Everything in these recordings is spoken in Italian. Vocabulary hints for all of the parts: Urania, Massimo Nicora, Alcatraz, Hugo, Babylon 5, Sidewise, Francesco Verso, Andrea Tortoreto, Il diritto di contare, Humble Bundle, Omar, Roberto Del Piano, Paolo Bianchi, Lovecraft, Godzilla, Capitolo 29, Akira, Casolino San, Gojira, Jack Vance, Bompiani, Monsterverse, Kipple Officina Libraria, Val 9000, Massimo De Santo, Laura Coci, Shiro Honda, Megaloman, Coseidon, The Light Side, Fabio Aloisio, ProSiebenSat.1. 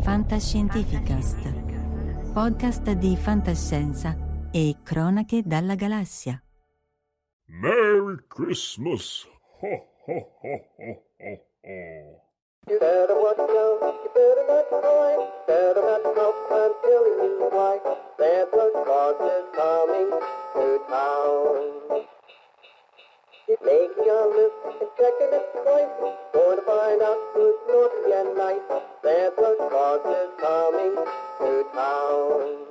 Fantascientificast, podcast di fantascienza e cronache dalla galassia. Merry Christmas! Ho, ho, ho, ho, ho, ho. You better watch out, you better not cry, you better not pout until you see why. Santa Claus is coming to town. He's making a list and checking it twice, going to find out who's naughty and nice. Santa Claus is coming to town.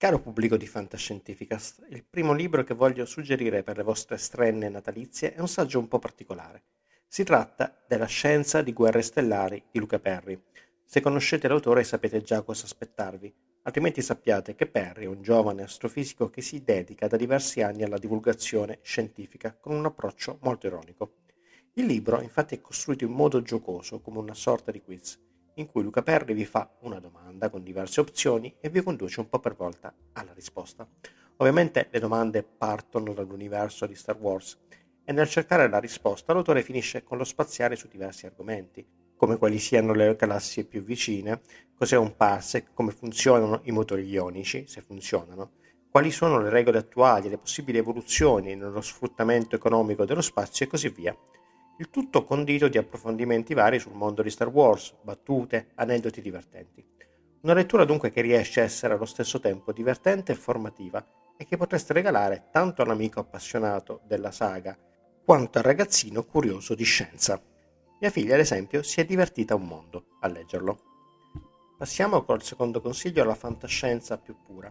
Caro pubblico di Fantascientificast, il primo libro che voglio suggerire per le vostre strenne natalizie è un saggio un po' particolare. Si tratta della scienza di Guerre Stellari di Luca Perri. Se conoscete l'autore sapete già cosa aspettarvi, altrimenti sappiate che Perri è un giovane astrofisico che si dedica da diversi anni alla divulgazione scientifica con un approccio molto ironico. Il libro infatti è costruito in modo giocoso, come una sorta di quiz, in cui Luca Perri vi fa una domanda con diverse opzioni e vi conduce un po' per volta alla risposta. Ovviamente le domande partono dall'universo di Star Wars e nel cercare la risposta l'autore finisce con lo spaziare su diversi argomenti, come quali siano le galassie più vicine, cos'è un parsec, come funzionano i motori ionici, se funzionano, quali sono le regole attuali, le possibili evoluzioni nello sfruttamento economico dello spazio e così via. Il tutto condito di approfondimenti vari sul mondo di Star Wars, battute, aneddoti divertenti. Una lettura dunque che riesce a essere allo stesso tempo divertente e formativa e che potreste regalare tanto all'amico appassionato della saga quanto al ragazzino curioso di scienza. Mia figlia, ad esempio, si è divertita un mondo a leggerlo. Passiamo col secondo consiglio alla fantascienza più pura.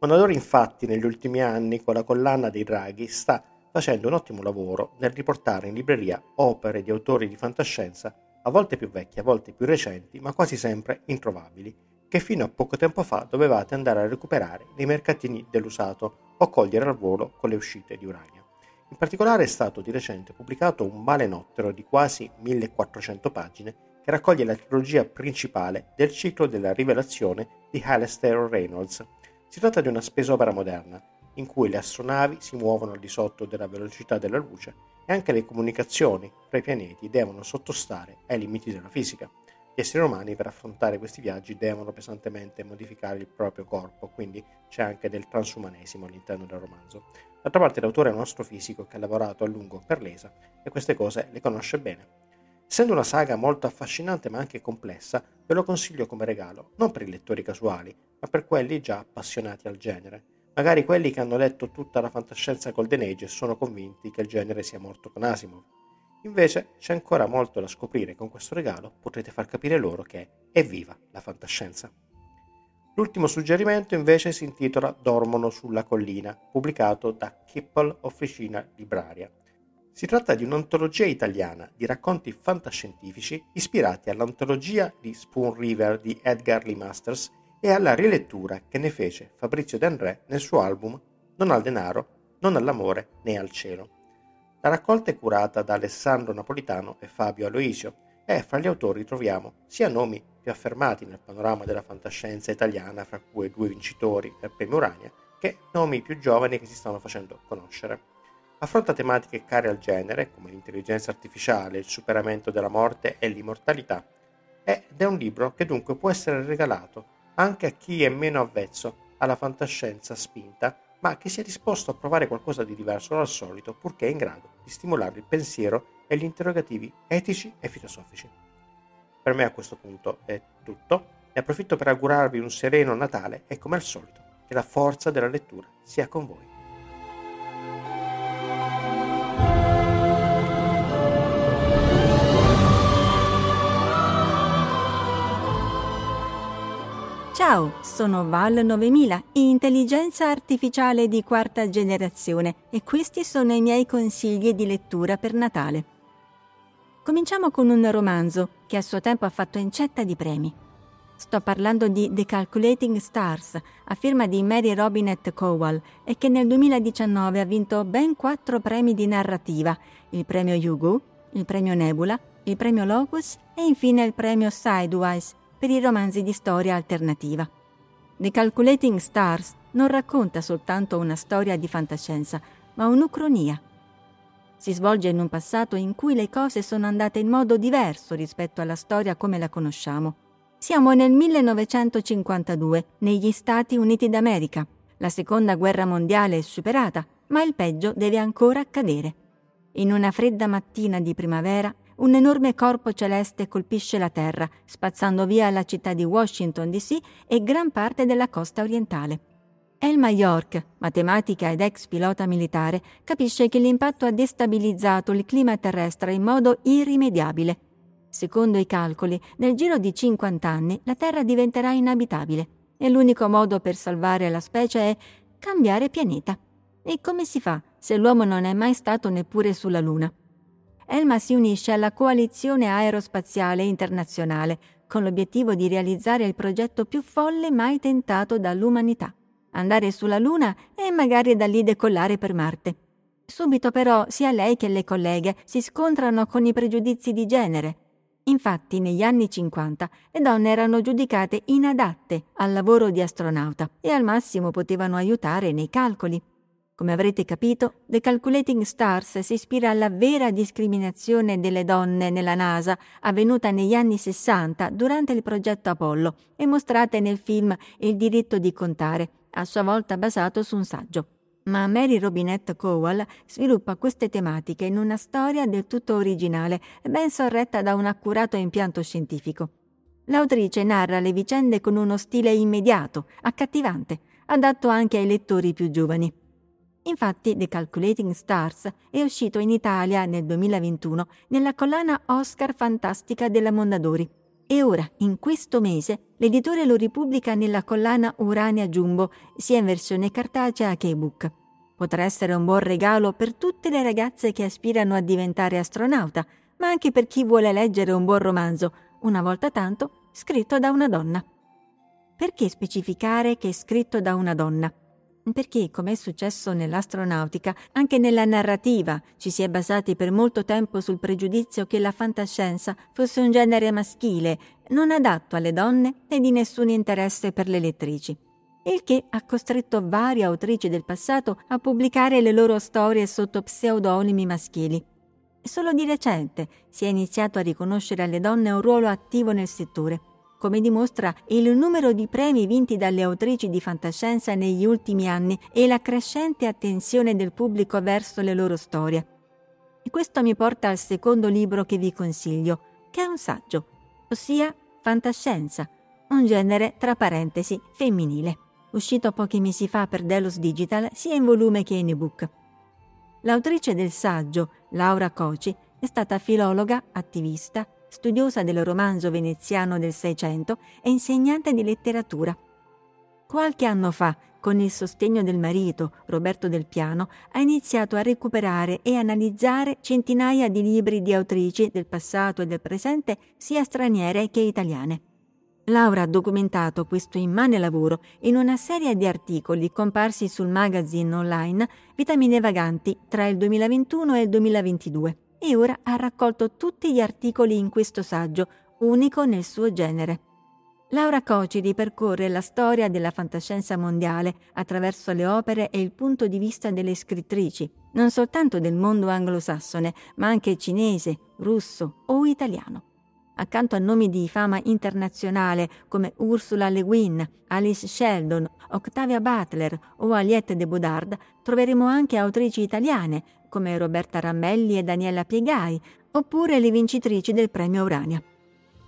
Mondadori infatti negli ultimi anni con la collana dei draghi sta facendo un ottimo lavoro nel riportare in libreria opere di autori di fantascienza, a volte più vecchi, a volte più recenti, ma quasi sempre introvabili, che fino a poco tempo fa dovevate andare a recuperare nei mercatini dell'usato o cogliere al volo con le uscite di Urania. In particolare è stato di recente pubblicato un balenottero di quasi 1400 pagine che raccoglie la trilogia principale del ciclo della rivelazione di Alastair Reynolds. Si tratta di una spesopera moderna, in cui le astronavi si muovono al di sotto della velocità della luce e anche le comunicazioni fra i pianeti devono sottostare ai limiti della fisica. Gli esseri umani per affrontare questi viaggi devono pesantemente modificare il proprio corpo, quindi c'è anche del transumanesimo all'interno del romanzo. D'altra parte l'autore è un astrofisico che ha lavorato a lungo per l'ESA e queste cose le conosce bene. Essendo una saga molto affascinante ma anche complessa, ve lo consiglio come regalo, non per i lettori casuali, ma per quelli già appassionati al genere. Magari quelli che hanno letto tutta la fantascienza Golden Age e sono convinti che il genere sia morto con Asimov. Invece c'è ancora molto da scoprire e con questo regalo potrete far capire loro che è viva la fantascienza. L'ultimo suggerimento invece si intitola Dormono sulla collina, pubblicato da Kipple Officina Libraria. Si tratta di un'antologia italiana di racconti fantascientifici ispirati all'antologia di Spoon River di Edgar Lee Masters e alla rilettura che ne fece Fabrizio De André nel suo album Non al denaro, non all'amore, né al cielo. La raccolta è curata da Alessandro Napolitano e Fabio Aloisio e fra gli autori troviamo sia nomi più affermati nel panorama della fantascienza italiana, fra cui due vincitori del premio Urania, che nomi più giovani che si stanno facendo conoscere. Affronta tematiche care al genere, come l'intelligenza artificiale, il superamento della morte e l'immortalità, ed è un libro che dunque può essere regalato anche a chi è meno avvezzo alla fantascienza spinta, ma che sia disposto a provare qualcosa di diverso dal solito, purché in grado di stimolare il pensiero e gli interrogativi etici e filosofici. Per me a questo punto è tutto, e approfitto per augurarvi un sereno Natale e, come al solito, che la forza della lettura sia con voi. Ciao, sono Val 9000, intelligenza artificiale di quarta generazione, e questi sono i miei consigli di lettura per Natale. Cominciamo con un romanzo che a suo tempo ha fatto incetta di premi. Sto parlando di The Calculating Stars, a firma di Mary Robinette Kowal, e che nel 2019 ha vinto ben 4 premi di narrativa, il premio Hugo, il premio Nebula, il premio Locus e infine il premio Sidewise, per i romanzi di storia alternativa. The Calculating Stars non racconta soltanto una storia di fantascienza, ma un'ucronia. Si svolge in un passato in cui le cose sono andate in modo diverso rispetto alla storia come la conosciamo. Siamo nel 1952, negli Stati Uniti d'America. La seconda guerra mondiale è superata, ma il peggio deve ancora accadere. In una fredda mattina di primavera, un enorme corpo celeste colpisce la Terra, spazzando via la città di Washington D.C. e gran parte della costa orientale. Elma York, matematica ed ex pilota militare, capisce che l'impatto ha destabilizzato il clima terrestre in modo irrimediabile. Secondo i calcoli, nel giro di 50 anni la Terra diventerà inabitabile e l'unico modo per salvare la specie è cambiare pianeta. E come si fa se l'uomo non è mai stato neppure sulla Luna? Elma si unisce alla Coalizione Aerospaziale Internazionale con l'obiettivo di realizzare il progetto più folle mai tentato dall'umanità: andare sulla Luna e magari da lì decollare per Marte. Subito però sia lei che le colleghe si scontrano con i pregiudizi di genere. Infatti negli anni 50 le donne erano giudicate inadatte al lavoro di astronauta e al massimo potevano aiutare nei calcoli. Come avrete capito, The Calculating Stars si ispira alla vera discriminazione delle donne nella NASA avvenuta negli anni 60 durante il progetto Apollo e mostrata nel film Il diritto di contare, a sua volta basato su un saggio. Ma Mary Robinette Kowal sviluppa queste tematiche in una storia del tutto originale, ben sorretta da un accurato impianto scientifico. L'autrice narra le vicende con uno stile immediato, accattivante, adatto anche ai lettori più giovani. Infatti The Calculating Stars è uscito in Italia nel 2021 nella collana Oscar Fantastica della Mondadori, e ora, in questo mese, l'editore lo ripubblica nella collana Urania Jumbo, sia in versione cartacea che ebook. Potrà essere un buon regalo per tutte le ragazze che aspirano a diventare astronauta, ma anche per chi vuole leggere un buon romanzo, una volta tanto scritto da una donna. Perché specificare che è scritto da una donna? Perché, come è successo nell'astronautica, anche nella narrativa ci si è basati per molto tempo sul pregiudizio che la fantascienza fosse un genere maschile, non adatto alle donne e di nessun interesse per le lettrici. Il che ha costretto varie autrici del passato a pubblicare le loro storie sotto pseudonimi maschili. Solo di recente si è iniziato a riconoscere alle donne un ruolo attivo nel settore, come dimostra il numero di premi vinti dalle autrici di fantascienza negli ultimi anni e la crescente attenzione del pubblico verso le loro storie. E questo mi porta al secondo libro che vi consiglio, che è un saggio, ossia Fantascienza, un genere tra parentesi femminile, uscito pochi mesi fa per Delos Digital sia in volume che in ebook. L'autrice del saggio, Laura Coci, è stata filologa, attivista, studiosa del romanzo veneziano del Seicento e insegnante di letteratura. Qualche anno fa, con il sostegno del marito, Roberto Del Piano, ha iniziato a recuperare e analizzare centinaia di libri di autrici del passato e del presente, sia straniere che italiane. Laura ha documentato questo immane lavoro in una serie di articoli comparsi sul magazine online Vitamine Vaganti tra il 2021 e il 2022. E ora ha raccolto tutti gli articoli in questo saggio, unico nel suo genere. Laura Cocidi percorre la storia della fantascienza mondiale attraverso le opere e il punto di vista delle scrittrici, non soltanto del mondo anglosassone, ma anche cinese, russo o italiano. Accanto a nomi di fama internazionale come Ursula Le Guin, Alice Sheldon, Octavia Butler o Aliette de Bodard, troveremo anche autrici italiane come Roberta Rammelli e Daniela Piegai, oppure le vincitrici del premio Urania.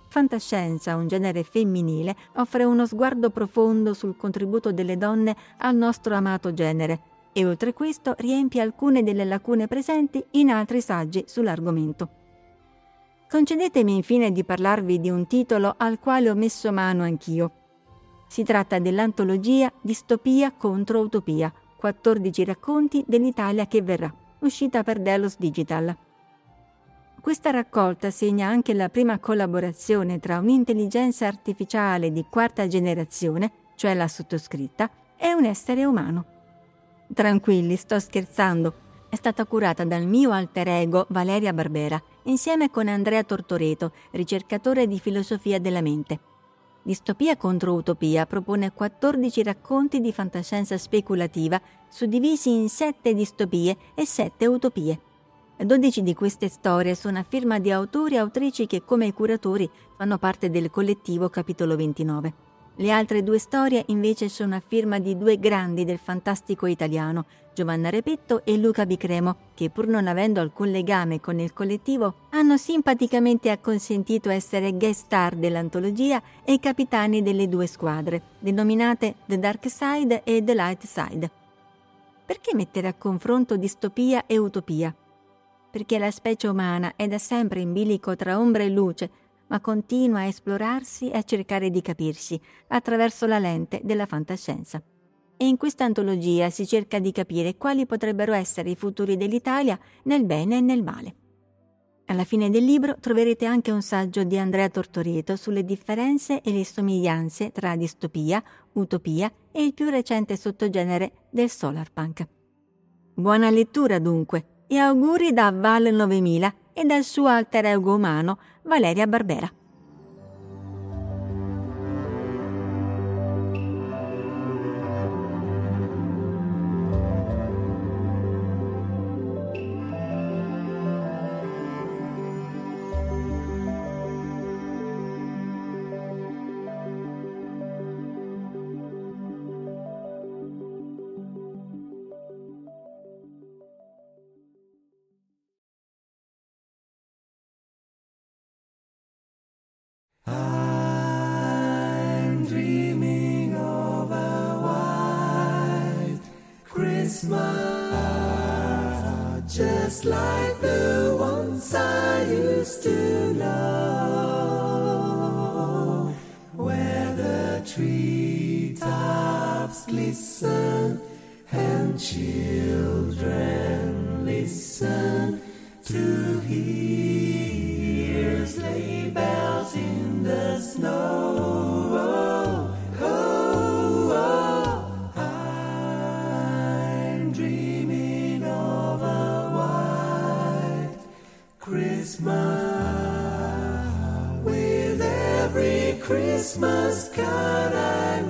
Fantascienza, un genere femminile, offre uno sguardo profondo sul contributo delle donne al nostro amato genere e oltre questo riempie alcune delle lacune presenti in altri saggi sull'argomento. Concedetemi infine di parlarvi di un titolo al quale ho messo mano anch'io. Si tratta dell'antologia Distopia contro Utopia, 14 racconti dell'Italia che verrà, uscita per Delos Digital. Questa raccolta segna anche la prima collaborazione tra un'intelligenza artificiale di quarta generazione, cioè la sottoscritta, e un essere umano. Tranquilli, sto scherzando. È stata curata dal mio alter ego Valeria Barbera, insieme con Andrea Tortoreto, ricercatore di filosofia della mente. Distopia contro Utopia propone 14 racconti di fantascienza speculativa, suddivisi in 7 distopie e 7 utopie. 12 di queste storie sono a firma di autori e autrici che, come i curatori, fanno parte del collettivo Capitolo 29. Le altre 2 storie, invece, sono a firma di 2 grandi del fantastico italiano, Giovanna Repetto e Luca Bicremo, che, pur non avendo alcun legame con il collettivo, hanno simpaticamente acconsentito essere guest star dell'antologia e capitani delle 2 squadre, denominate The Dark Side e The Light Side. Perché mettere a confronto distopia e utopia? Perché la specie umana è da sempre in bilico tra ombra e luce, ma continua a esplorarsi e a cercare di capirsi attraverso la lente della fantascienza. E in questa antologia si cerca di capire quali potrebbero essere i futuri dell'Italia nel bene e nel male. Alla fine del libro troverete anche un saggio di Andrea Tortoreto sulle differenze e le somiglianze tra distopia, utopia e il più recente sottogenere del solarpunk. Buona lettura dunque! E auguri da Val 9000 e dal suo alter ego umano Valeria Barbera. Just like the ones I used to know, where the treetops glisten and children listen to hear sleigh bells in the snow. With every Christmas card I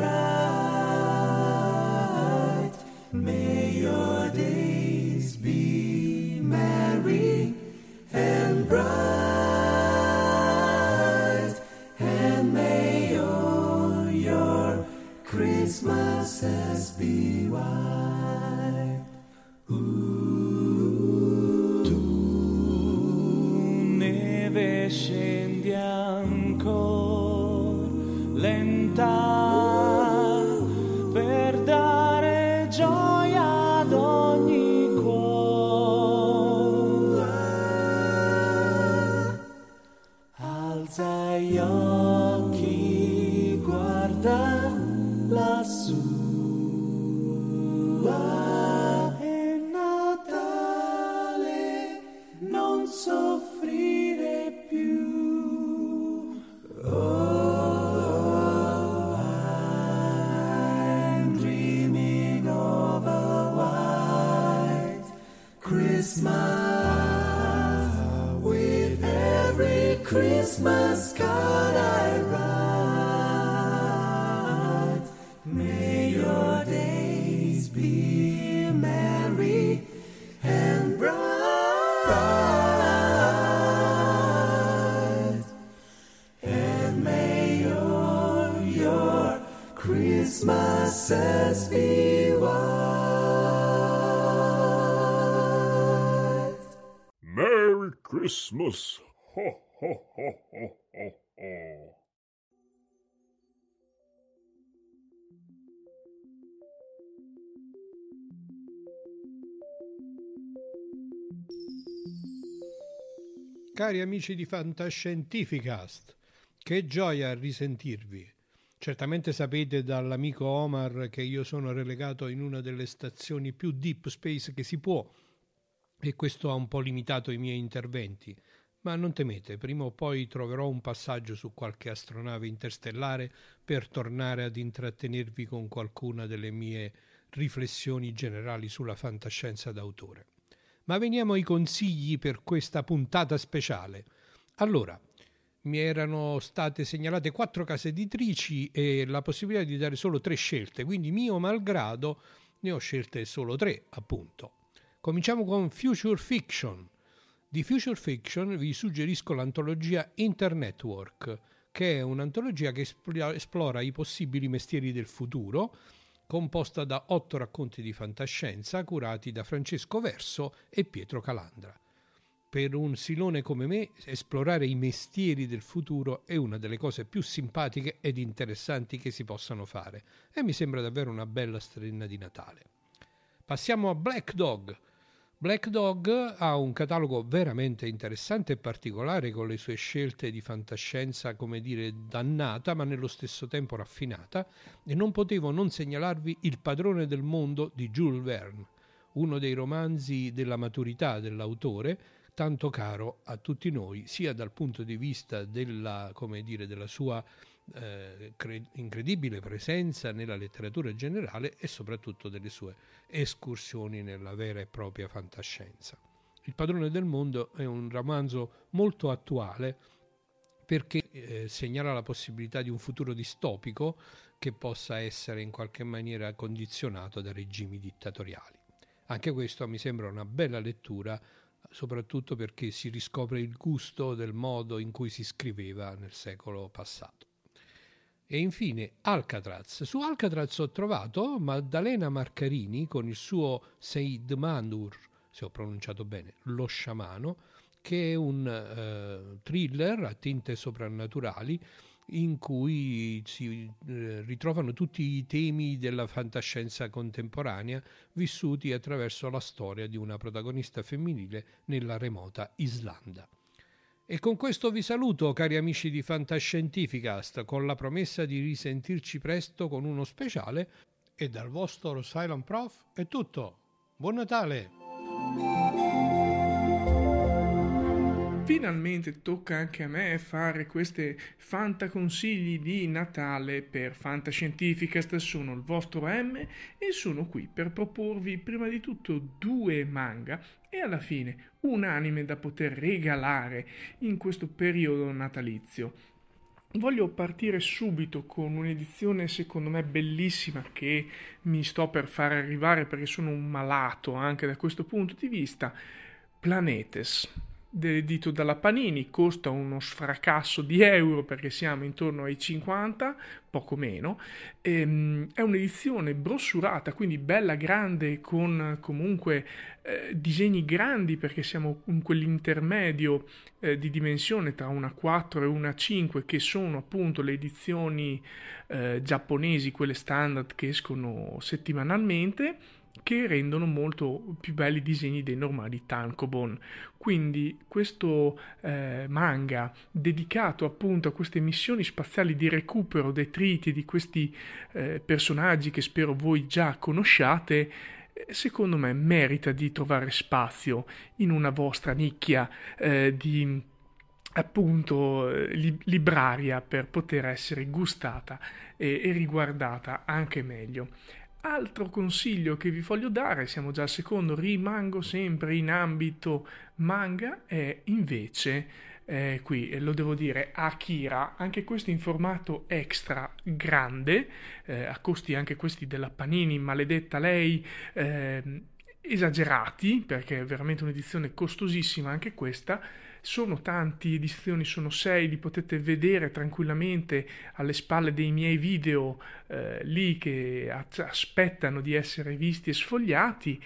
write, may your days be merry and bright, and may all your Christmases be white. Scendi ancora lenta per dare gioia ad ogni cuore. Alza gli occhi, guarda lassù. È Natale, non soffrire. Christmas, with every Christmas card I write. Fantascientificast. Merry Christmas. Ho, ho, ho, ho, ho, ho. Cari amici di Fantascientificast, che gioia risentirvi. Certamente sapete dall'amico Omar che io sono relegato in una delle stazioni più deep space che si può, e questo ha un po' limitato i miei interventi, ma non temete, prima o poi troverò un passaggio su qualche astronave interstellare per tornare ad intrattenervi con qualcuna delle mie riflessioni generali sulla fantascienza d'autore. Ma veniamo ai consigli per questa puntata speciale. Allora, mi erano state segnalate 4 case editrici e la possibilità di dare solo 3 scelte, quindi mio malgrado ne ho scelte solo 3, appunto. Cominciamo con Future Fiction. Di Future Fiction vi suggerisco l'antologia Internetwork, che è un'antologia che esplora i possibili mestieri del futuro, composta da 8 racconti di fantascienza curati da Francesco Verso e Pietro Calandra. Per un silone come me, esplorare i mestieri del futuro è una delle cose più simpatiche ed interessanti che si possano fare, e mi sembra davvero una bella strenna di Natale. Passiamo a Black Dog. Black Dog ha un catalogo veramente interessante e particolare, con le sue scelte di fantascienza, come dire, dannata ma nello stesso tempo raffinata, e non potevo non segnalarvi Il padrone del mondo di Jules Verne, uno dei romanzi della maturità dell'autore, tanto caro a tutti noi, sia dal punto di vista della, come dire, della sua incredibile presenza nella letteratura generale e soprattutto delle sue escursioni nella vera e propria fantascienza. Il padrone del mondo è un romanzo molto attuale perché segnala la possibilità di un futuro distopico che possa essere in qualche maniera condizionato da regimi dittatoriali. Anche questo mi sembra una bella lettura, soprattutto perché si riscopre il gusto del modo in cui si scriveva nel secolo passato. E infine Alcatraz. Su Alcatraz ho trovato Maddalena Marcarini con il suo Said Mandur, se ho pronunciato bene, Lo sciamano, che è un thriller a tinte soprannaturali in cui si ritrovano tutti i temi della fantascienza contemporanea vissuti attraverso la storia di una protagonista femminile nella remota Islanda. E con questo vi saluto, cari amici di Fantascientificast, con la promessa di risentirci presto con uno speciale, e dal vostro Silent Prof è tutto. Buon Natale! Finalmente tocca anche a me fare queste fantaconsigli di Natale per Fantascientificast. Sono il vostro M e sono qui per proporvi prima di tutto 2 manga e alla fine un anime da poter regalare in questo periodo natalizio. Voglio partire subito con un'edizione secondo me bellissima che mi sto per far arrivare perché sono un malato anche da questo punto di vista. Planetes, edito dalla Panini, costa uno sfracasso di euro perché siamo intorno ai 50, poco meno. È un'edizione brossurata, quindi bella grande, con comunque disegni grandi perché siamo in quell'intermedio di dimensione tra una 4 e una 5, che sono appunto le edizioni giapponesi, quelle standard che escono settimanalmente, che rendono molto più belli i disegni dei normali tankobon. Quindi questo manga dedicato appunto a queste missioni spaziali di recupero detriti di questi personaggi che spero voi già conosciate, secondo me merita di trovare spazio in una vostra nicchia di appunto libraria per poter essere gustata e riguardata anche meglio. Altro consiglio che vi voglio dare, siamo già al secondo, rimango sempre in ambito manga, è invece, qui lo devo dire, Akira, anche questo in formato extra grande, a costi anche questi della Panini, maledetta lei, esagerati, perché è veramente un'edizione costosissima anche questa, sono tanti, edizioni sono 6, li potete vedere tranquillamente alle spalle dei miei video lì che aspettano di essere visti e sfogliati.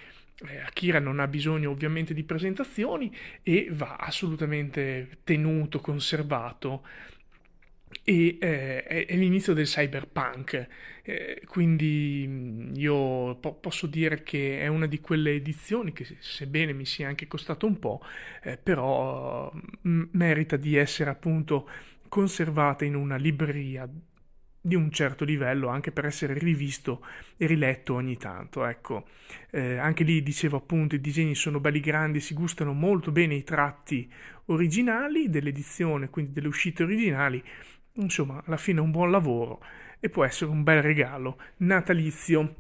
Akira non ha bisogno ovviamente di presentazioni e va assolutamente tenuto, conservato, e è l'inizio del cyberpunk, quindi io posso dire che è una di quelle edizioni che, sebbene mi sia anche costato un po', però merita di essere appunto conservata in una libreria di un certo livello, anche per essere rivisto e riletto ogni tanto, ecco. Anche lì dicevo appunto, i disegni sono belli grandi, si gustano molto bene i tratti originali dell'edizione, quindi delle uscite originali. Insomma, alla fine è un buon lavoro e può essere un bel regalo natalizio.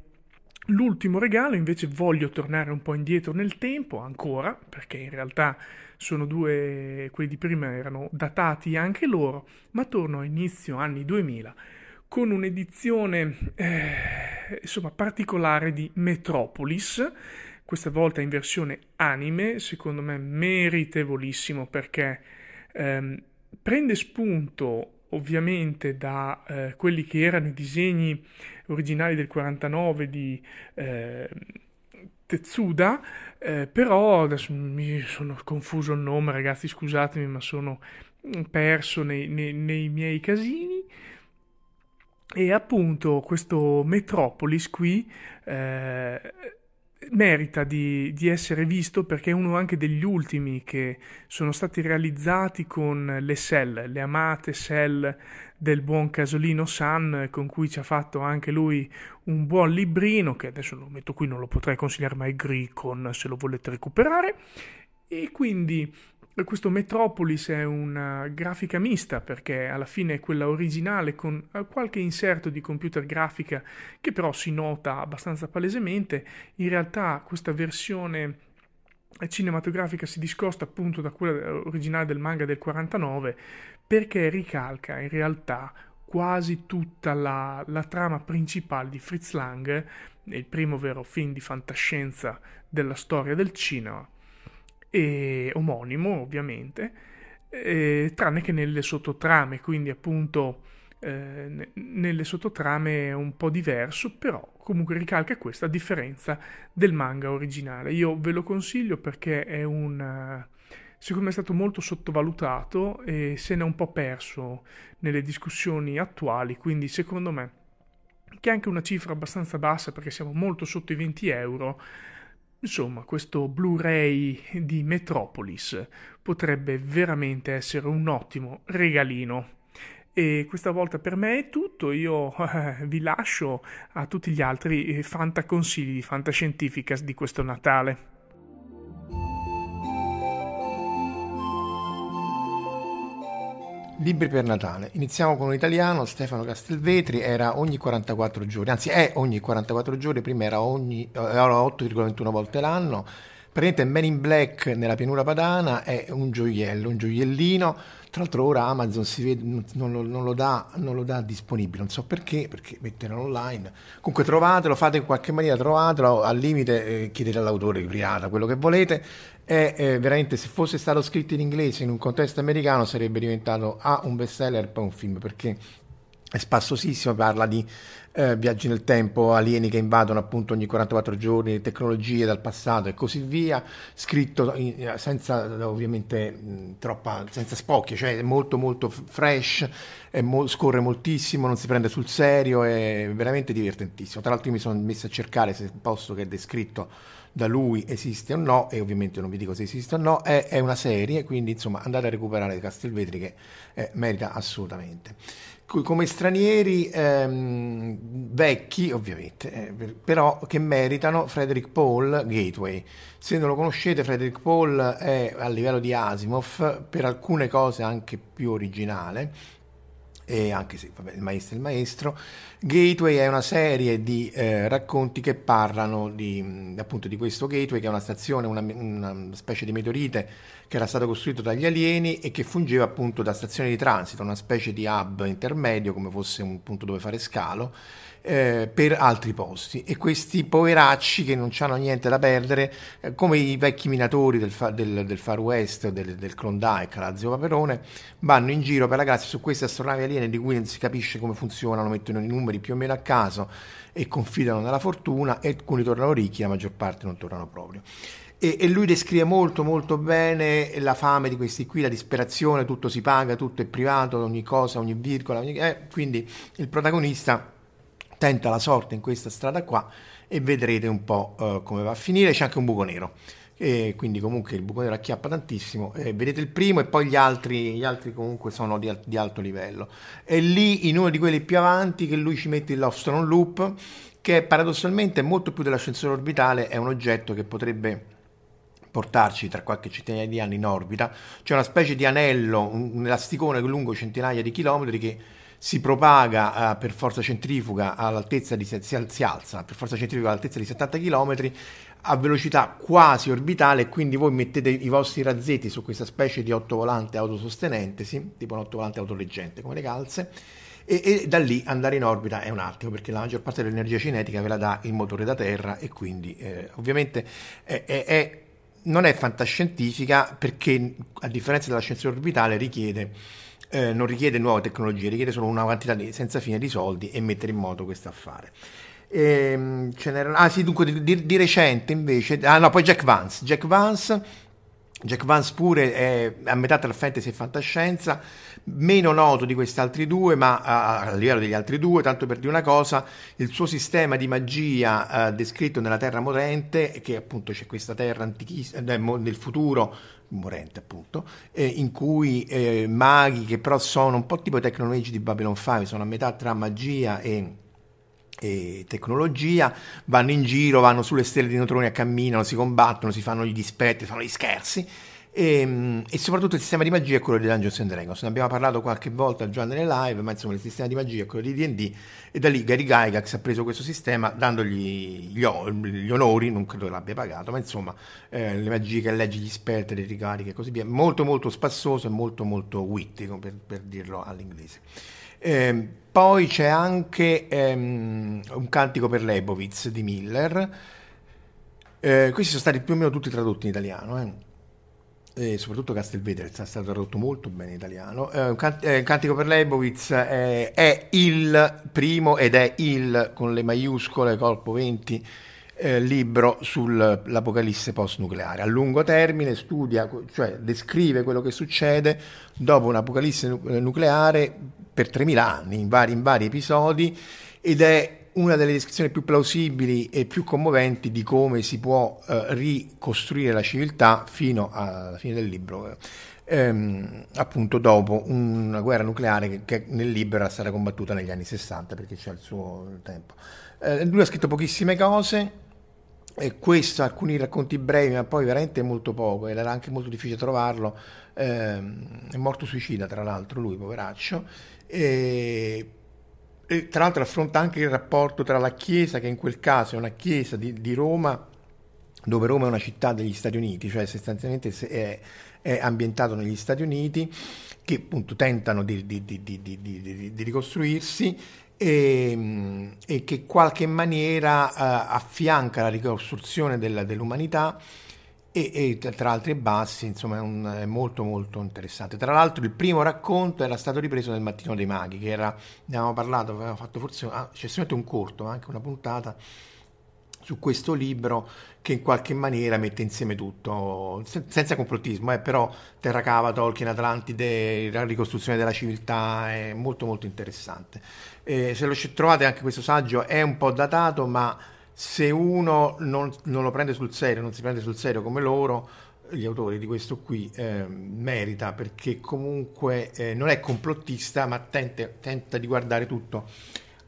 L'ultimo regalo, invece, voglio tornare un po' indietro nel tempo ancora, perché in realtà sono due, quelli di prima erano datati anche loro, ma torno a inizio anni 2000 con un'edizione insomma particolare di Metropolis, questa volta in versione anime, secondo me meritevolissimo, perché prende spunto ovviamente da quelli che erano i disegni originali del 49 di Tetsuda, però adesso mi sono confuso il nome, ragazzi, scusatemi, ma sono perso nei miei casini. E appunto questo Metropolis qui merita di essere visto, perché è uno anche degli ultimi che sono stati realizzati con le cell, le amate cell del buon Casolino San, con cui ci ha fatto anche lui un buon librino, che adesso lo metto qui, non lo potrei consigliare mai Gricon, se lo volete recuperare. E quindi questo Metropolis è una grafica mista, perché alla fine è quella originale con qualche inserto di computer grafica che però si nota abbastanza palesemente. In realtà questa versione cinematografica si discosta appunto da quella originale del manga del 49, perché ricalca in realtà quasi tutta la trama principale di Fritz Lang, il primo vero film di fantascienza della storia del cinema, e omonimo ovviamente, tranne che nelle sottotrame, quindi appunto nelle sottotrame è un po' diverso, però comunque ricalca questa differenza del manga originale. Io ve lo consiglio perché è un, secondo me è stato molto sottovalutato e se n'è un po' perso nelle discussioni attuali, quindi secondo me che è anche una cifra abbastanza bassa, perché siamo molto sotto i 20 euro. Insomma, questo Blu-ray di Metropolis potrebbe veramente essere un ottimo regalino. E questa volta per me è tutto, io vi lascio a tutti gli altri fantaconsigli di Fantascientificast di questo Natale. Libri per Natale. Iniziamo con un italiano, Stefano Castelvetri, era ogni 44 giorni, anzi è ogni 44 giorni, prima era ogni 8,21 volte l'anno. Praticamente Men in Black nella pianura padana è un gioiello, un gioiellino. Tra l'altro ora Amazon si vede, non lo dà disponibile, non so perché metterlo online. Comunque trovatelo, fate in qualche maniera, trovatelo, al limite chiedete all'autore, riprata, quello che volete. È veramente, se fosse stato scritto in inglese in un contesto americano sarebbe diventato un bestseller, poi un film, perché è spassosissimo, parla di viaggi nel tempo, alieni che invadono appunto ogni 44 giorni, tecnologie dal passato e così via, scritto senza ovviamente troppa, senza spocchio, cioè molto molto fresh, scorre moltissimo, non si prende sul serio, è veramente divertentissimo. Tra l'altro mi sono messo a cercare se il posto che è descritto da lui esiste o no, e ovviamente non vi dico se esiste o no, è una serie, quindi insomma andate a recuperare Castelvetri che merita assolutamente. Come stranieri vecchi ovviamente, però che meritano, Frederick Pohl, Gateway. Se non lo conoscete, Frederick Pohl è a livello di Asimov, per alcune cose anche più originale, e anche se vabbè, il maestro è il maestro. Gateway è una serie di racconti che parlano di, appunto, di questo Gateway, che è una stazione, una specie di meteorite che era stato costruito dagli alieni e che fungeva appunto da stazione di transito, una specie di hub intermedio, come fosse un punto dove fare scalo, per altri posti, e questi poveracci che non hanno niente da perdere, come i vecchi minatori del Far West, del Klondike, Lazio Paperone, vanno in giro per la galassia su queste astronavi aliene di cui non si capisce come funzionano, mettono i numeri più o meno a caso e confidano nella fortuna, e alcuni tornano ricchi, la maggior parte non tornano proprio. E lui descrive molto molto bene la fame di questi qui, la disperazione, tutto si paga, tutto è privato, ogni cosa, ogni virgola, quindi il protagonista tenta la sorte in questa strada qua e vedrete un po' come va a finire. C'è anche un buco nero, e quindi comunque il buco nero acchiappa tantissimo, vedete il primo e poi gli altri comunque sono di alto livello, e lì in uno di quelli più avanti che lui ci mette il Lofstron Loop, che paradossalmente molto più dell'ascensore orbitale è un oggetto che potrebbe portarci tra qualche centinaia di anni in orbita. C'è una specie di anello, un elasticone lungo centinaia di chilometri che si propaga per forza centrifuga all'altezza di si alza per forza centrifuga all'altezza di 70 km a velocità quasi orbitale, quindi voi mettete i vostri razzetti su questa specie di ottovolante autosostenente, sì, tipo un ottovolante autoleggente come le calze, e da lì andare in orbita è un attimo, perché la maggior parte dell'energia cinetica ve la dà il motore da terra, e quindi ovviamente non è fantascientifica, perché a differenza dell'ascensore orbitale non richiede nuove tecnologie, richiede solo una quantità senza fine di soldi e mettere in moto questo affare. Dunque di recente invece, poi Jack Vance pure è a metà tra fantasy e fantascienza, meno noto di questi altri due, ma a livello degli altri due, tanto per dire una cosa, il suo sistema di magia descritto nella Terra Morente, che appunto c'è questa terra antichissima nel futuro morente appunto, in cui maghi che però sono un po' tipo i tecnologi di Babylon 5, sono a metà tra magia e tecnologia, vanno in giro, vanno sulle stelle di neutroni, camminano, si combattono, si fanno gli dispetti, fanno gli scherzi, e soprattutto il sistema di magia è quello di Dungeons and Dragons, ne abbiamo parlato qualche volta già nelle live, ma insomma il sistema di magia è quello di D&D, e da lì Gary Gygax ha preso questo sistema dandogli gli onori, non credo l'abbia pagato, ma insomma le magie che leggi, gli spell, le ricariche e così via, molto molto spassoso e molto molto witty, per dirlo all'inglese. Poi c'è anche un cantico per Leibowitz di Miller, questi sono stati più o meno tutti tradotti in italiano, e soprattutto Castelvedere è stato tradotto molto bene in italiano. Un cantico per Leibowitz è il primo, ed è il con le maiuscole corpo 20 libro sull'apocalisse post-nucleare a lungo termine, studia, cioè descrive quello che succede dopo un'apocalisse nucleare per 3000 anni in vari episodi, ed è una delle descrizioni più plausibili e più commoventi di come si può ricostruire la civiltà fino alla fine del libro, appunto dopo una guerra nucleare che nel libro era stata combattuta negli anni 60, perché c'è il suo tempo. Lui ha scritto pochissime cose, e questo, alcuni racconti brevi, ma poi veramente molto poco, ed era anche molto difficile trovarlo, è morto suicida tra l'altro lui, poveraccio, e tra l'altro affronta anche il rapporto tra la chiesa, che in quel caso è una chiesa di Roma, dove Roma è una città degli Stati Uniti, cioè sostanzialmente è ambientato negli Stati Uniti, che appunto tentano di ricostruirsi, e che in qualche maniera affianca la ricostruzione dell'umanità, e tra altri bassi, insomma è molto molto interessante. Tra l'altro il primo racconto era stato ripreso nel Mattino dei Maghi, che era, ne avevamo parlato, avevamo fatto forse c'è solamente un corto, ma anche una puntata su questo libro, che in qualche maniera mette insieme tutto, senza complottismo, però Terra Cava, Tolkien, Atlantide, la ricostruzione della civiltà, è molto molto interessante. Se lo trovate, anche questo saggio è un po' datato, ma se uno non lo prende sul serio, non si prende sul serio come loro, gli autori di questo qui, merita, perché comunque non è complottista, ma tenta di guardare tutto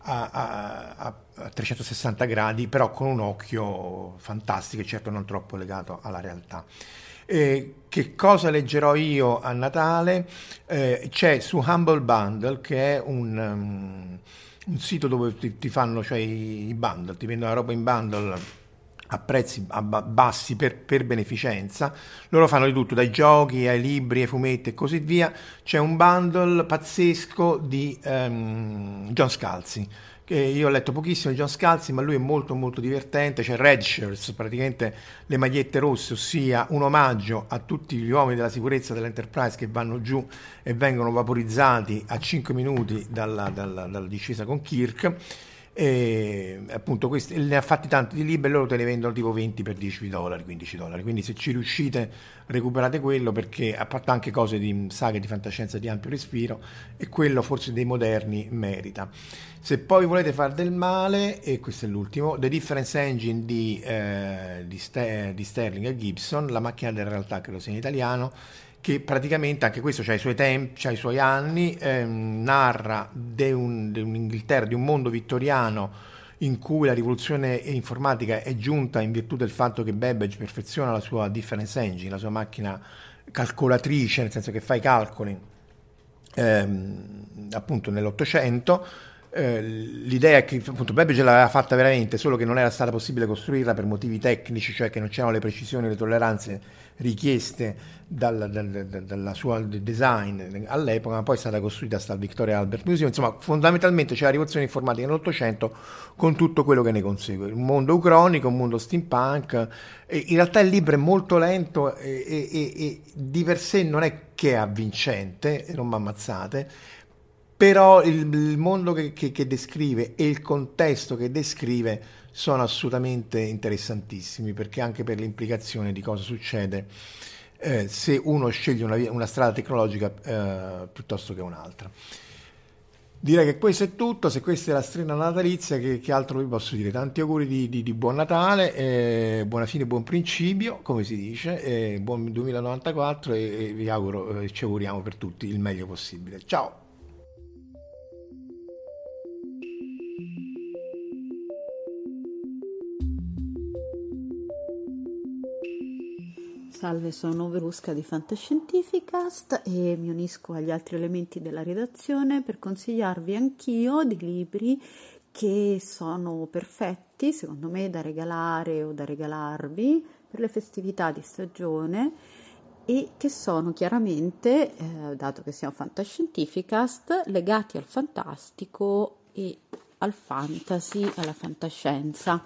a 360 gradi, però con un occhio fantastico, certo non troppo legato alla realtà. Che cosa leggerò io a Natale? C'è su Humble Bundle, che è un sito dove ti fanno, cioè, i bundle, ti vendono la roba in bundle a prezzi bassi per beneficenza. Loro fanno di tutto, dai giochi ai libri ai fumetti e così via. C'è un bundle pazzesco di John Scalzi, Io ho letto pochissimo John Scalzi, ma lui è molto molto divertente. C'è Red Shirts, praticamente le magliette rosse, ossia un omaggio a tutti gli uomini della sicurezza dell'Enterprise che vanno giù e vengono vaporizzati a 5 minuti dalla discesa con Kirk. E appunto questi, ne ha fatti tanti di libri e loro te ne vendono tipo 20 per $10, $15, quindi se ci riuscite recuperate quello, perché a parte anche cose di saghe di fantascienza di ampio respiro, e quello forse dei moderni merita. Se poi volete far del male, e questo è l'ultimo, The Difference Engine di Sterling e Gibson, La macchina della realtà, credo sia in italiano, che praticamente anche questo c'ha i suoi tempi, c'ha i suoi anni, narra di un'Inghilterra, di un mondo vittoriano in cui la rivoluzione informatica è giunta in virtù del fatto che Babbage perfeziona la sua difference engine, la sua macchina calcolatrice, nel senso che fa i calcoli appunto nell'800. L'idea è che appunto Babbage l'aveva fatta veramente, solo che non era stata possibile costruirla per motivi tecnici, cioè che non c'erano le precisioni e le tolleranze richieste dalla sua design all'epoca, ma poi è stata costruita dal Victoria Albert Museum. Insomma, fondamentalmente c'è la rivoluzione informatica nell'Ottocento con tutto quello che ne consegue, un mondo ucronico, un mondo steampunk. In realtà il libro è molto lento e di per sé non è che è avvincente, non mi ammazzate, però il mondo che descrive e il contesto che descrive sono assolutamente interessantissimi, perché anche per l'implicazione di cosa succede se uno sceglie una strada tecnologica piuttosto che un'altra. Direi che questo è tutto. Se questa è la strena natalizia, che altro vi posso dire? Tanti auguri di buon Natale, buona fine, buon principio, come si dice, buon 2094 e vi auguro, ci auguriamo per tutti il meglio possibile. Ciao! Salve, sono Verusca di Fantascientificast e mi unisco agli altri elementi della redazione per consigliarvi anch'io dei libri che sono perfetti, secondo me, da regalare o da regalarvi per le festività di stagione, e che sono chiaramente, dato che siamo Fantascientificast, legati al fantastico e al fantasy, alla fantascienza.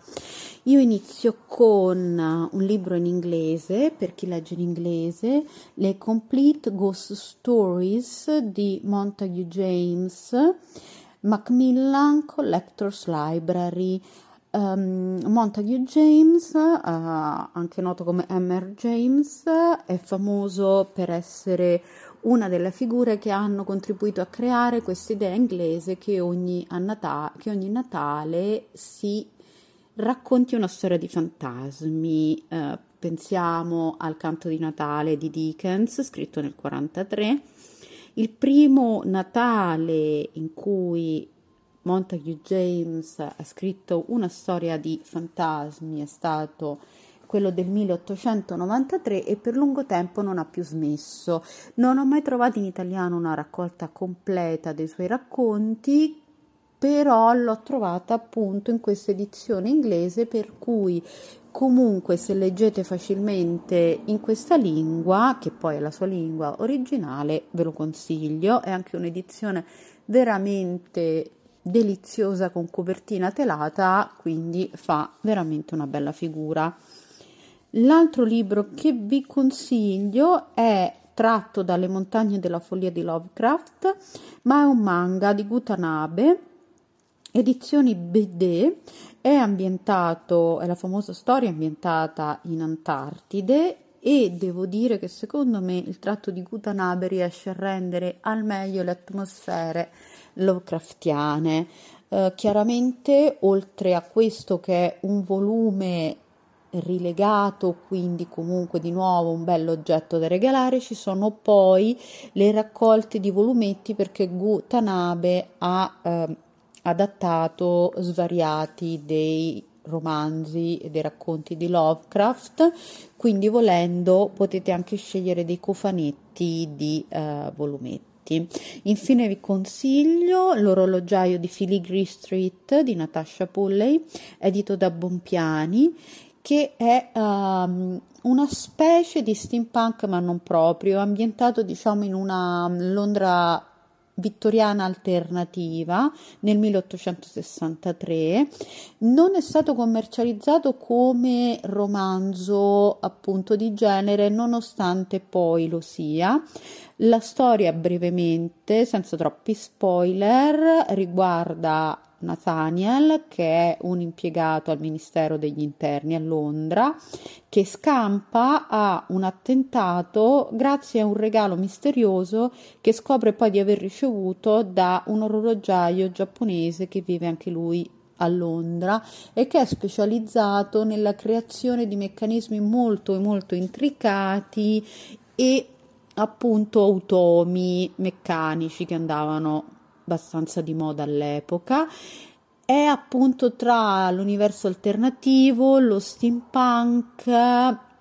Io inizio con un libro in inglese, per chi legge in inglese, Le Complete Ghost Stories di Montague James, Macmillan Collectors Library. Montague James, anche noto come M.R. James, è famoso per essere una delle figure che hanno contribuito a creare questa idea inglese che ogni Natale si racconti una storia di fantasmi. Pensiamo al Canto di Natale di Dickens, scritto nel 1943, il primo Natale in cui Montague James ha scritto una storia di fantasmi è stato quello del 1893, e per lungo tempo non ha più smesso. Non ho mai trovato in italiano una raccolta completa dei suoi racconti, però l'ho trovata appunto in questa edizione inglese, per cui comunque se leggete facilmente in questa lingua, che poi è la sua lingua originale, ve lo consiglio. È anche un'edizione veramente deliziosa con copertina telata, quindi fa veramente una bella figura. L'altro libro che vi consiglio è tratto dalle Montagne della follia di Lovecraft, ma è un manga di Gutanabe, edizioni BD. È la famosa storia ambientata in Antartide, e devo dire che secondo me il tratto di Gutanabe riesce a rendere al meglio le atmosfere lovecraftiane. Chiaramente, oltre a questo, che è un volume rilegato, quindi comunque di nuovo un bello oggetto da regalare, ci sono poi le raccolte di volumetti, perché Gutanabe ha adattato svariati dei romanzi e dei racconti di Lovecraft, quindi volendo potete anche scegliere dei cofanetti di volumetti. Infine vi consiglio L'orologiaio di Filigree Street di Natasha Pulley, edito da Bompiani, che è una specie di steampunk, ma non proprio, ambientato diciamo in una Londra vittoriana alternativa nel 1863, non è stato commercializzato come romanzo appunto di genere, nonostante poi lo sia. La storia, brevemente, senza troppi spoiler, riguarda Nathaniel, che è un impiegato al Ministero degli Interni a Londra, che scampa a un attentato grazie a un regalo misterioso che scopre poi di aver ricevuto da un orologiaio giapponese che vive anche lui a Londra e che è specializzato nella creazione di meccanismi molto molto intricati e appunto automi meccanici che andavano abbastanza di moda all'epoca. È appunto tra l'universo alternativo, lo steampunk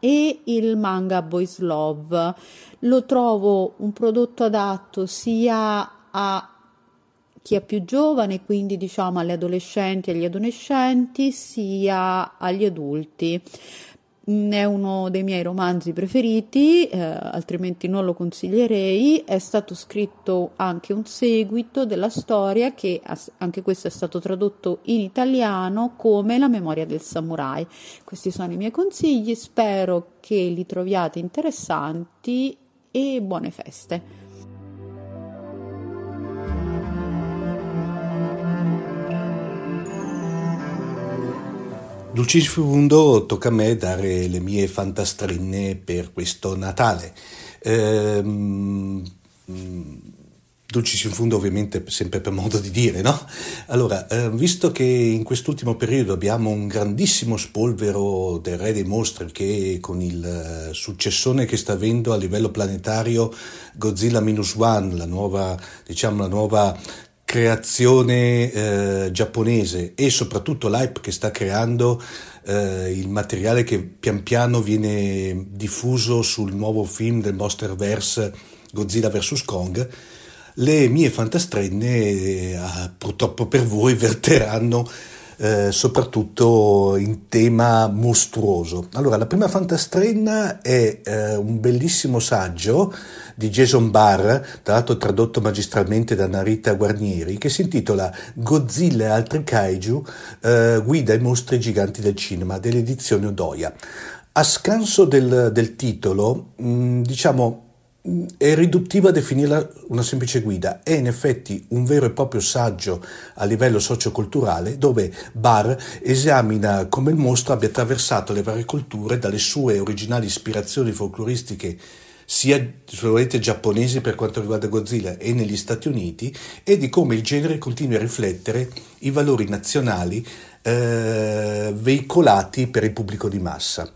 e il manga boys love. Lo trovo un prodotto adatto sia a chi è più giovane, quindi diciamo alle adolescenti e agli adolescenti, sia agli adulti. È uno dei miei romanzi preferiti, altrimenti non lo consiglierei. È stato scritto anche un seguito della storia che anche questo è stato tradotto in italiano come La memoria del samurai. Questi sono i miei consigli, spero che li troviate interessanti e buone feste. Dulcis fundo, tocca a me dare le mie fantastrine per questo Natale. Dulcis in fundo, ovviamente, sempre per modo di dire, no? Allora, visto che in quest'ultimo periodo abbiamo un grandissimo spolvero del Re dei Mostri, che con il successone che sta avendo a livello planetario Godzilla Minus One, la nuova creazione giapponese, e soprattutto l'hype che sta creando il materiale che pian piano viene diffuso sul nuovo film del Monsterverse Godzilla vs Kong, le mie fantastrenne purtroppo per voi verteranno soprattutto in tema mostruoso. Allora, la prima fantastrenna è un bellissimo saggio di Jason Barr, tra l'altro tradotto magistralmente da Narita Guarnieri, che si intitola Godzilla e altri kaiju, guida ai mostri giganti del cinema, dell'edizione Odoia. A scanso del titolo, diciamo, è riduttiva definirla una semplice guida, è in effetti un vero e proprio saggio a livello socioculturale, dove Barr esamina come il mostro abbia attraversato le varie culture, dalle sue originali ispirazioni folcloristiche sia giapponesi per quanto riguarda Godzilla e negli Stati Uniti, e di come il genere continui a riflettere i valori nazionali veicolati per il pubblico di massa.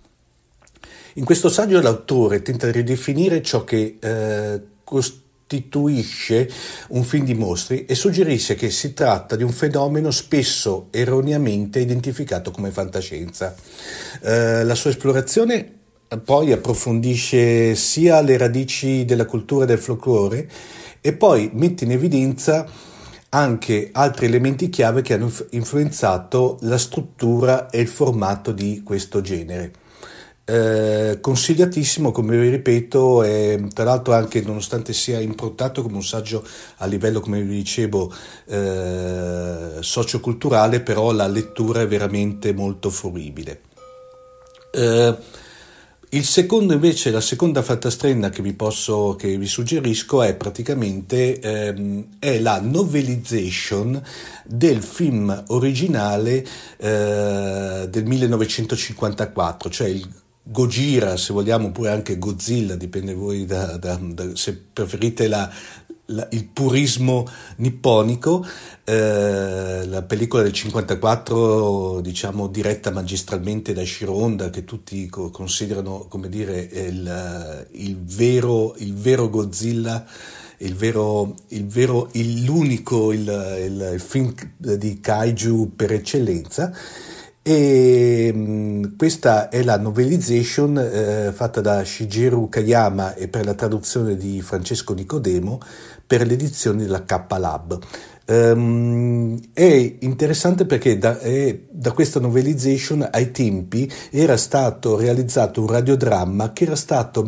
In questo saggio l'autore tenta di ridefinire ciò che costituisce un film di mostri e suggerisce che si tratta di un fenomeno spesso erroneamente identificato come fantascienza. La sua esplorazione poi approfondisce sia le radici della cultura del folklore e poi mette in evidenza anche altri elementi chiave che hanno influenzato la struttura e il formato di questo genere. Consigliatissimo, come vi ripeto, tra l'altro anche, nonostante sia improntato come un saggio a livello, come vi dicevo, socioculturale, però la lettura è veramente molto fruibile. Il secondo invece, la seconda fantastrenna che vi suggerisco è praticamente è la novelization del film originale del 1954, cioè il Gojira, se vogliamo, oppure anche Godzilla, dipende voi se preferite il purismo nipponico. La pellicola del 54, diciamo, diretta magistralmente da Shiro Honda, che tutti considerano, come dire, il vero Godzilla, l'unico film di kaiju per eccellenza. E questa è la novelization fatta da Shigeru Kayama e per la traduzione di Francesco Nicodemo per l'edizione della K Lab. È interessante perché da questa novelization ai tempi era stato realizzato un radiodramma che era stato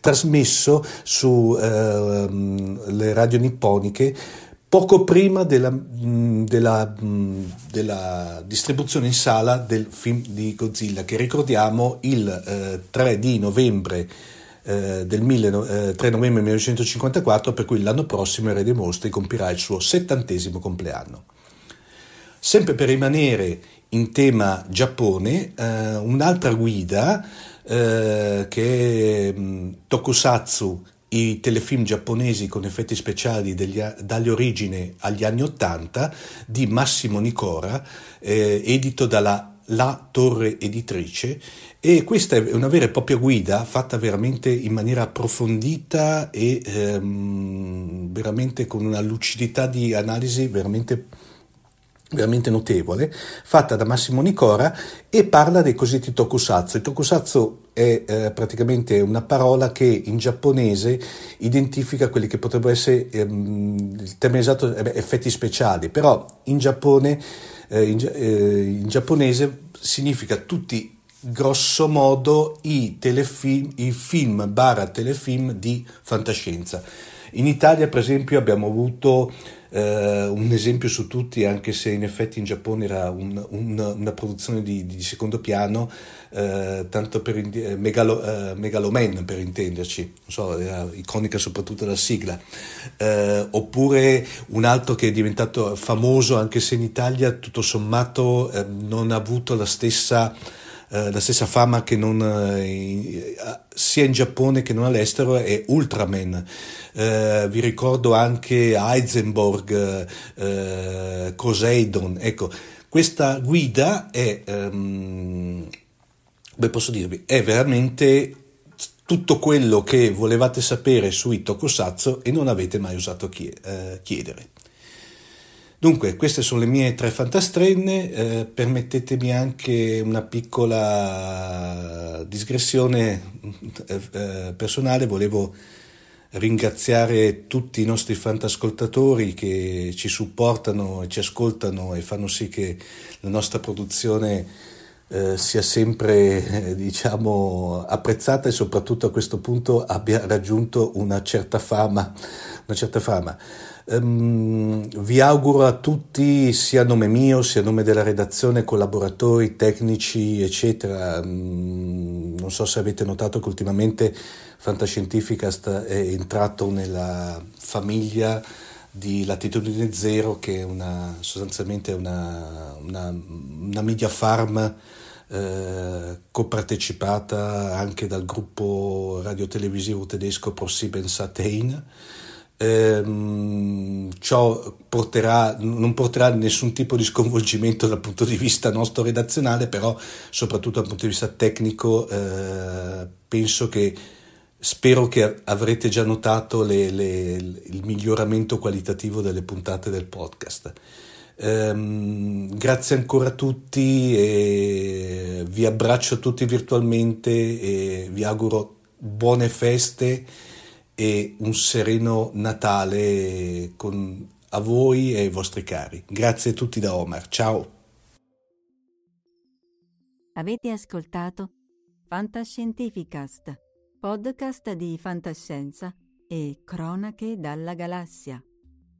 trasmesso sulle radio nipponiche poco prima della distribuzione in sala del film di Godzilla, che ricordiamo il 3 novembre 1954, per cui l'anno prossimo il Re dei Mostri compirà il suo 70° compleanno. Sempre per rimanere in tema Giappone, un'altra guida che è Tokusatsu, i telefilm giapponesi con effetti speciali dall'origine agli anni 80 di Massimo Nicora, edito dalla La Torre Editrice, e questa è una vera e propria guida fatta veramente in maniera approfondita e veramente con una lucidità di analisi veramente notevole, fatta da Massimo Nicora, e parla dei cosiddetti tokusatsu. Il tokusatsu è praticamente una parola che in giapponese identifica quelli che potrebbero essere, il termine esatto è effetti speciali, però in Giappone in giapponese significa tutti grosso modo i film/telefilm di fantascienza. In Italia per esempio abbiamo avuto un esempio su tutti, anche se in effetti in Giappone era una produzione di secondo piano, tanto per Megaloman per intenderci, non so, era iconica soprattutto la sigla, oppure un altro che è diventato famoso anche se in Italia tutto sommato non ha avuto la stessa fama che sia in Giappone che non all'estero, è Ultraman. Vi ricordo anche Heisenberg, Coseidon. Ecco, questa guida è, è veramente tutto quello che volevate sapere sui tokusatsu e non avete mai osato chiedere. Dunque, queste sono le mie 3 fantastrenne, permettetemi anche una piccola digressione personale. Volevo ringraziare tutti i nostri fantascoltatori che ci supportano, ci ascoltano e fanno sì che la nostra produzione sia sempre apprezzata e soprattutto a questo punto abbia raggiunto una certa fama. Vi auguro a tutti, sia a nome mio sia a nome della redazione, collaboratori, tecnici eccetera, non so se avete notato che ultimamente Fantascientificast è entrato nella famiglia di Latitudine Zero, che è sostanzialmente una media farm copartecipata anche dal gruppo radiotelevisivo tedesco ProSiebenSat.1. Ciò non porterà nessun tipo di sconvolgimento dal punto di vista nostro redazionale, però soprattutto dal punto di vista tecnico spero che avrete già notato il miglioramento qualitativo delle puntate del podcast. Grazie ancora a tutti e vi abbraccio tutti virtualmente e vi auguro buone feste e un sereno Natale a voi e ai vostri cari. Grazie a tutti da Omar, ciao. Avete ascoltato Fantascientificast, podcast di fantascienza e cronache dalla galassia,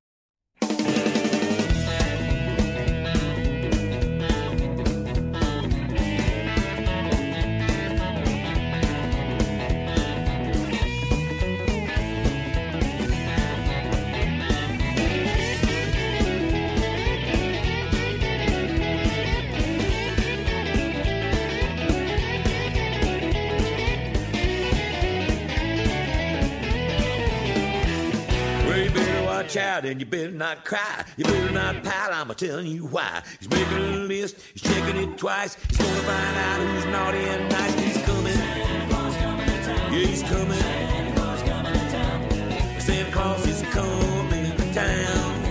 Child, and you better not cry, you better not pout, I'ma tell you why. He's making a list, he's checking it twice, he's gonna find out who's naughty and nice. He's coming, Santa Claus coming to town. Yeah, he's coming, Santa Claus coming to town. Santa Claus is coming to town.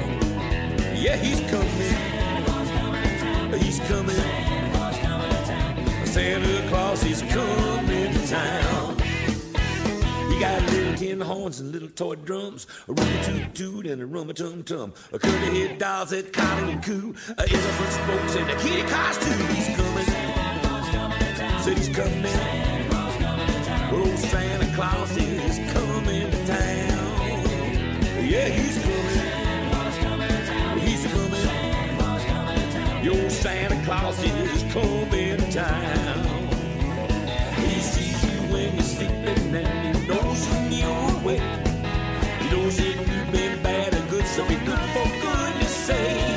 Yeah, he's coming, Santa Claus coming to town. He's coming, Santa Claus coming to town. Santa Claus is coming to town. Got little tin horns and little toy drums, a rummy-toot-toot and a rummy-tum-tum, a curly-head dolls that coddle and coo, a elephant spokes and a kitty costume. He's coming, Santa Claus coming to town. Said he's coming, Santa Claus coming to town. Oh, Santa Claus is coming to town. Yeah, he's coming, Santa Claus coming to town. He's coming, Santa Claus coming to town. Yo, Santa Claus is coming to town. He sees you when you're sleeping and in the old way, he knows that you've been bad or good, so be good for goodness sake.